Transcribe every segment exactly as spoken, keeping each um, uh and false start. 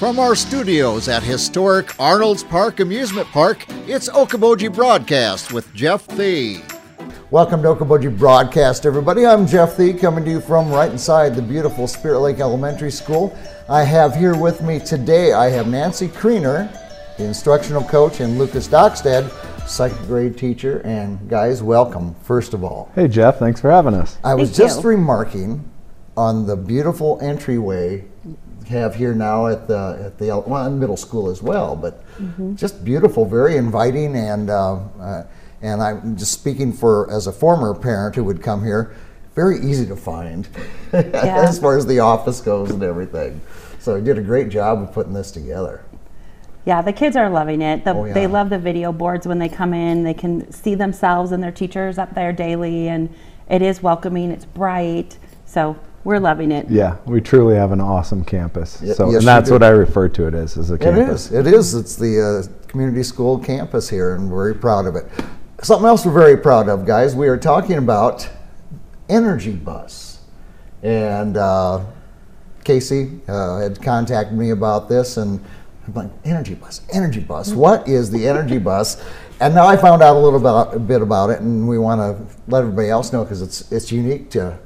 From our studios at historic Arnold's Park Amusement Park, it's Okoboji Broadcast with Jeff Thee. Welcome to Okoboji Broadcast, everybody. I'm Jeff Thee, coming to you from right inside the beautiful Spirit Lake Elementary School. I have here with me today, I have Nancy Kreener, the instructional coach, and Lucas Dockstead, second grade teacher. And guys, welcome, first of all. Hey, Jeff, thanks for having us. I was Thank just you. remarking on the beautiful entryway have here now at the at the well, middle school as well, but mm-hmm. just beautiful, very inviting, and uh, uh, and I'm just speaking for as a former parent who would come here. Very easy to find, yeah. as far as the office goes and everything. So you did a great job of putting this together. Yeah, the kids are loving it. The, oh, yeah. They love the video boards when they come in. They can see themselves and their teachers up there daily, and it is welcoming. It's bright, so. We're loving it. Yeah, we truly have an awesome campus. Y so, yes, and that's what I refer to it as, as a campus. It is. It is. It's the uh, community school campus here, and we're very proud of it. Something else we're very proud of, guys, we are talking about Energy Bus. And uh, Casey uh, had contacted me about this, and I'm like, Energy Bus, Energy Bus. What is the Energy Bus? And now I found out a little bit, a bit about it, and we want to let everybody else know because it's, it's unique to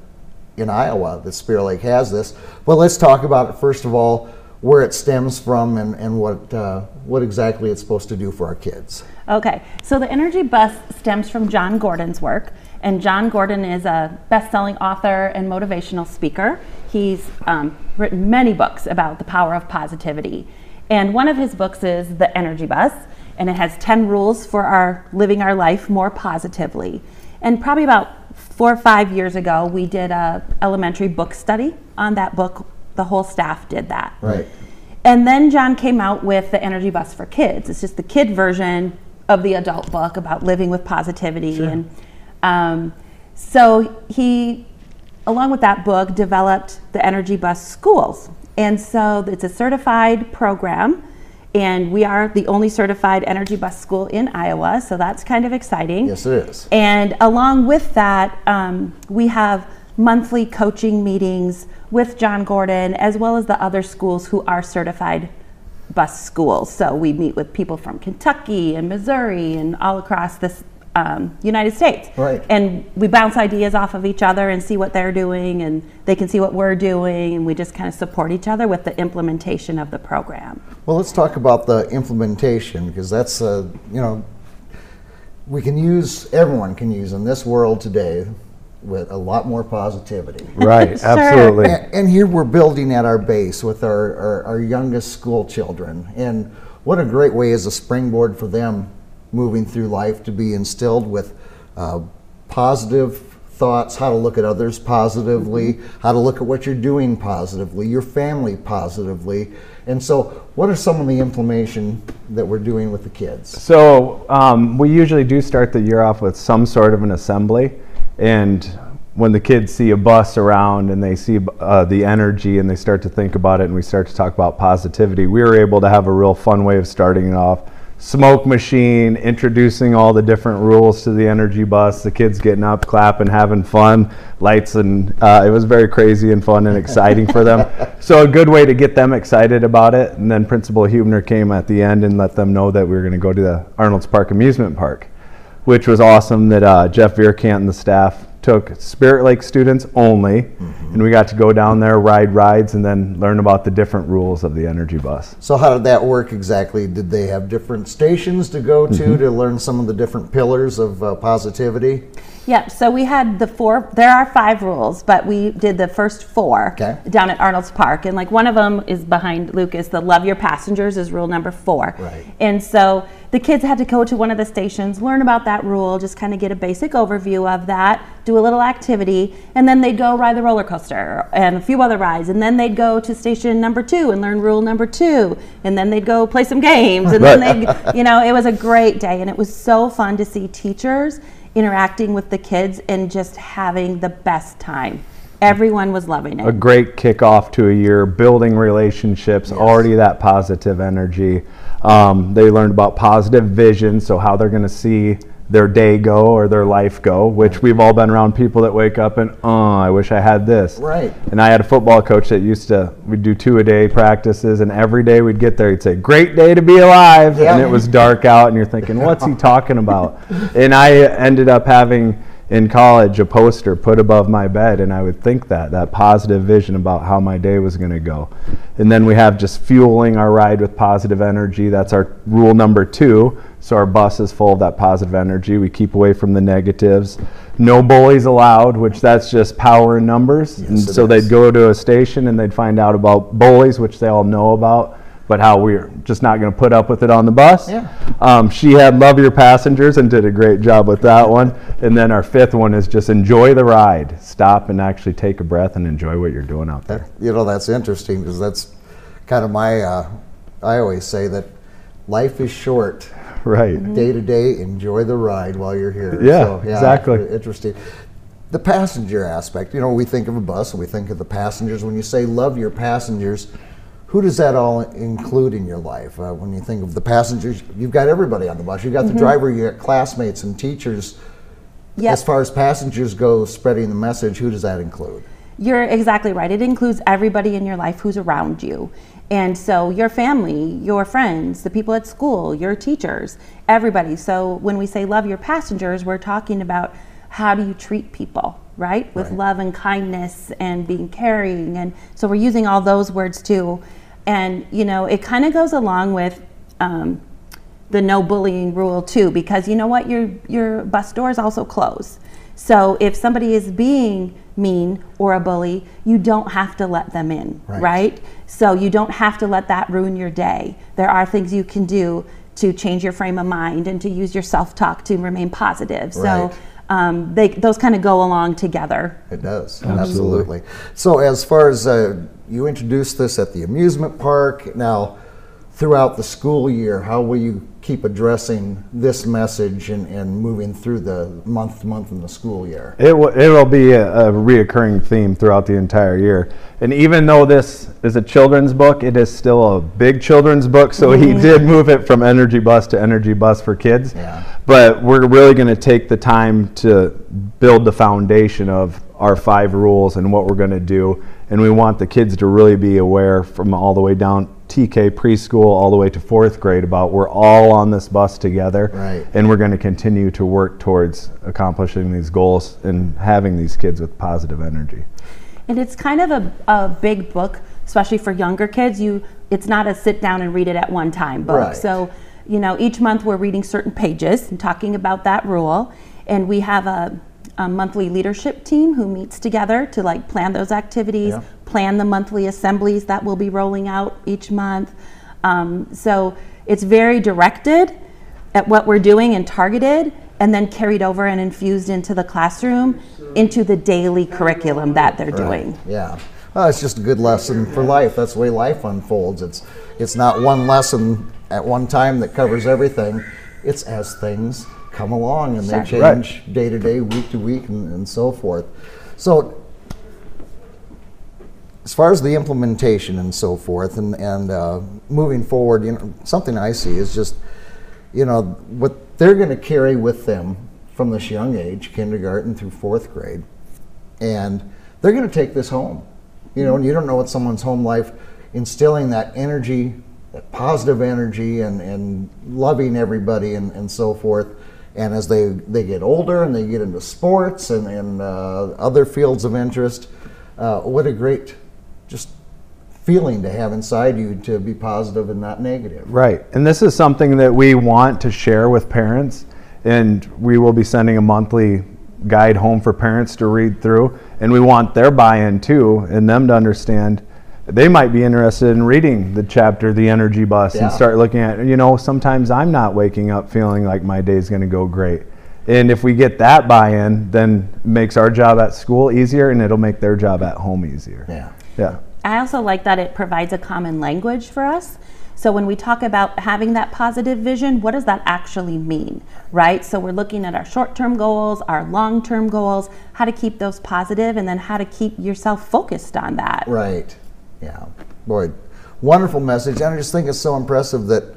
in Iowa that Spirit Lake has this. Well, let's talk about it first of all, where it stems from and, and what uh, what exactly it's supposed to do for our kids. Okay, so the Energy Bus stems from John Gordon's work, and John Gordon is a best-selling author and motivational speaker. He's um, written many books about the power of positivity, and one of his books is The Energy Bus, and it has ten rules for our living our life more positively. And probably about four or five years ago, we did a elementary book study on that book. The whole staff did that. Right. And then John came out with the Energy Bus for Kids. It's just the kid version of the adult book about living with positivity. Sure. And um, so he, along with that book, developed the Energy Bus Schools. And so it's a certified program, and we are the only certified Energy Bus school in Iowa, so that's kind of exciting. Yes, it is. And along with that, um, we have monthly coaching meetings with John Gordon, as well as the other schools who are certified bus schools. So we meet with people from Kentucky and Missouri and all across this um, United States. Right. And we bounce ideas off of each other and see what they're doing, and they can see what we're doing, and we just kind of support each other with the implementation of the program. Well, let's talk about the implementation, because that's, uh, you know, we can use, everyone can use in this world today with a lot more positivity. Right, sure. Absolutely. And, and here we're building at our base with our, our, our youngest school children, and what a great way as a springboard for them moving through life to be instilled with uh, positive thoughts, how to look at others positively, mm-hmm. how to look at what you're doing positively, your family positively. And so what are some of the implementation that we're doing with the kids? So um, we usually do start the year off with some sort of an assembly. And when the kids see a bus around and they see uh, the energy and they start to think about it and we start to talk about positivity, we were able to have a real fun way of starting it off. Smoke machine, introducing all the different rules to the Energy Bus, the kids getting up, clapping, having fun, lights, and uh, it was very crazy and fun and exciting for them. So a good way to get them excited about it. And then Principal Huebner came at the end and let them know that we were going to go to the Arnold's Park Amusement Park, which was awesome that uh, Jeff Veerkant and the staff took Spirit Lake students only, mm-hmm. and we got to go down there, ride rides, and then learn about the different rules of the Energy Bus. So how did that work exactly? Did they have different stations to go to mm-hmm. to learn some of the different pillars of uh, positivity? Yeah, so we had the four, there are five rules, but we did the first four okay. down at Arnold's Park, and like one of them is behind Lucas, the love your passengers is rule number four. Right. And so the kids had to go to one of the stations, learn about that rule, just kind of get a basic overview of that, do a little activity, and then they'd go ride the roller coaster and a few other rides, and then they'd go to station number two and learn rule number two, and then they'd go play some games, and right. then they'd, you know, it was a great day, and it was so fun to see teachers interacting with the kids and just having the best time. Everyone was loving it. A great kickoff to a year, building relationships, yes. already that positive energy. Um, they learned about positive vision, so how they're going to see their day go or their life go, which we've all been around people that wake up and, oh, I wish I had this. Right. And I had a football coach that used to, we'd do two-a-day practices, and every day we'd get there, he'd say, great day to be alive. Yeah. And it was dark out, and you're thinking, what's he talking about? And I ended up having, in college, a poster put above my bed, and I would think that, that positive vision about how my day was going to go. And then we have just fueling our ride with positive energy. That's our rule number two. So our bus is full of that positive energy. We keep away from the negatives. No bullies allowed, which that's just power in numbers. Yes, and so is. They'd go to a station and they'd find out about bullies, which they all know about, but how we're just not going to put up with it on the bus. Yeah. Um, she had love your passengers and did a great job with that one. And then our fifth one is just enjoy the ride. Stop and actually take a breath and enjoy what you're doing out there. That, you know, that's interesting because that's kind of my, uh, I always say that life is short. Right. Mm-hmm. Day to day, enjoy the ride while you're here. Yeah, so, yeah, exactly. Interesting. The passenger aspect, you know, we think of a bus and we think of the passengers. When you say love your passengers, who does that all include in your life? Uh, when you think of the passengers, you've got everybody on the bus. You've got mm-hmm. the driver, you've got classmates and teachers. Yep. As far as passengers go, spreading the message, who does that include? You're exactly right. It includes everybody in your life who's around you. And so your family, your friends, the people at school, your teachers, everybody. So when we say love your passengers, we're talking about how do you treat people, right? With right. love and kindness and being caring. And so we're using all those words too. And, you know, it kind of goes along with um, the no bullying rule too, because you know what? Your, your bus doors also close. So if somebody is being mean or a bully, you don't have to let them in, right. right? So you don't have to let that ruin your day. There are things you can do to change your frame of mind and to use your self-talk to remain positive. Right. So um, they, those kind of go along together. It does, absolutely. absolutely. So as far as uh, you introduced this at the amusement park, now throughout the school year, how will you keep addressing this message and, and moving through the month to month in the school year? It will, it will be a, a reoccurring theme throughout the entire year. And even though this is a children's book, it is still a big children's book, so he did move it from Energy Bus to Energy Bus for Kids. Yeah. But we're really going to take the time to build the foundation of our five rules and what we're going to do. And we want the kids to really be aware from all the way down T K preschool all the way to fourth grade about we're all on this bus together, right. and we're going to continue to work towards accomplishing these goals and having these kids with positive energy. And it's kind of a, a big book, especially for younger kids. You, it's not a sit down and read it at one time book. Right. So, you know, each month we're reading certain pages and talking about that rule, and we have a a monthly leadership team who meets together to like plan those activities, yeah. plan the monthly assemblies that we'll be rolling out each month. Um, so it's very directed at what we're doing and targeted, and then carried over and infused into the classroom, into the daily curriculum that they're right. doing. Yeah, well, it's just a good lesson for life. That's the way life unfolds. It's, it's not one lesson at one time that covers everything. It's as things come along and they change day to day, week to week, and, and so forth. So as far as the implementation and so forth and, and uh, moving forward, you know, something I see is just, you know, what they're going to carry with them from this young age, kindergarten through fourth grade, and they're going to take this home. You know, and you don't know what someone's home life, instilling that energy, that positive energy, and, and loving everybody and, and so forth. And as they, they get older and they get into sports and, and uh, other fields of interest, uh, what a great just feeling to have inside you to be positive and not negative. Right, and this is something that we want to share with parents, and we will be sending a monthly guide home for parents to read through, and we want their buy-in too, and them to understand they might be interested in reading the chapter, The Energy Bus, yeah. and start looking at, you know, sometimes I'm not waking up feeling like my day's going to go great. And if we get that buy-in, then it makes our job at school easier, and it'll make their job at home easier. Yeah. Yeah. I also like that it provides a common language for us. So when we talk about having that positive vision, what does that actually mean, right? So we're looking at our short-term goals, our long-term goals, how to keep those positive, and then how to keep yourself focused on that. Right. Yeah, boy, wonderful message. And I just think it's so impressive that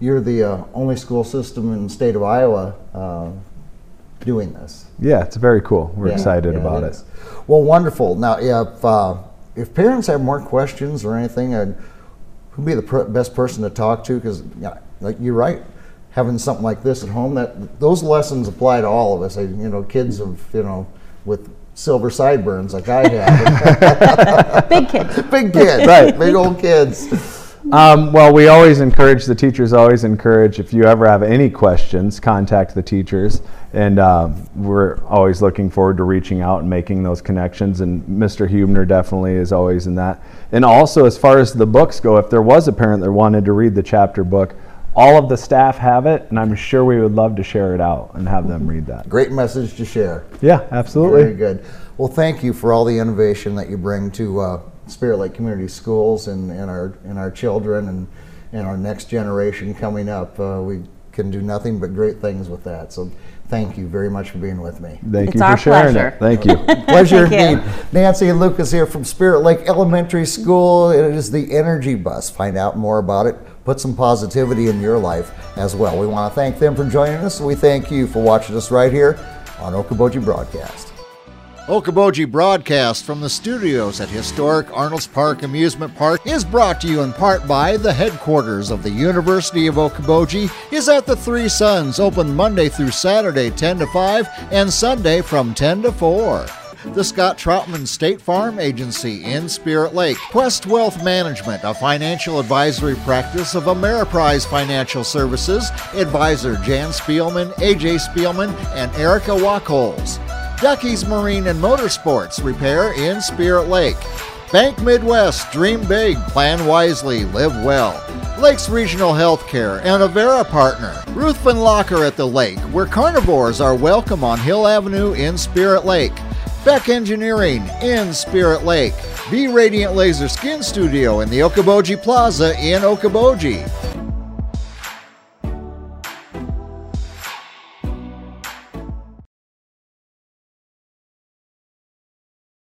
you're the uh, only school system in the state of Iowa uh, doing this. Yeah, it's very cool. We're yeah, excited yeah, about it. It. Well, wonderful. Now, if uh, if parents have more questions or anything, I'd, who'd be the pr best person to talk to? Because, yeah, like you're right, having something like this at home, that those lessons apply to all of us. I, you know, kids of you know with silver sideburns like I have. Big kids. Big kids. Right. Big old kids. Um, well, we always encourage, the teachers always encourage, if you ever have any questions, contact the teachers. And uh, we're always looking forward to reaching out and making those connections. And Mister Huebner definitely is always in that. And also, as far as the books go, if there was a parent that wanted to read the chapter book, all of the staff have it, and I'm sure we would love to share it out and have them read that. Great message to share. Yeah, absolutely. Very good. Well, thank you for all the innovation that you bring to uh, Spirit Lake Community Schools and, and our and our children and, and our next generation coming up. Uh, we can do nothing but great things with that. So thank you very much for being with me. Thank it's you for sharing pleasure. It. Thank you. Pleasure Thank indeed. You. Nancy and Lucas here from Spirit Lake Elementary School. It is the Energy Bus. Find out more about it. Put some positivity in your life as well. We want to thank them for joining us. We thank you for watching us right here on Okoboji Broadcast. Okoboji Broadcast from the studios at historic Arnold's Park Amusement Park is brought to you in part by the headquarters of the University of Okaboji is at the Three Suns, open Monday through Saturday ten to five and Sunday from ten to four. The Scott Troutman State Farm Agency in Spirit Lake, Quest Wealth Management, a financial advisory practice of Ameriprise Financial Services, advisor Jan Spielman, A J Spielman, and Erica Wachholz. Duckies Marine and Motorsports Repair in Spirit Lake. Bank Midwest, dream big, plan wisely, live well. Lakes Regional Healthcare and Avera partner. Ruthven Locker at the Lake, where carnivores are welcome on Hill Avenue in Spirit Lake. Spec Engineering in Spirit Lake. Be Radiant Laser Skin Studio in the Okoboji Plaza in Okoboji.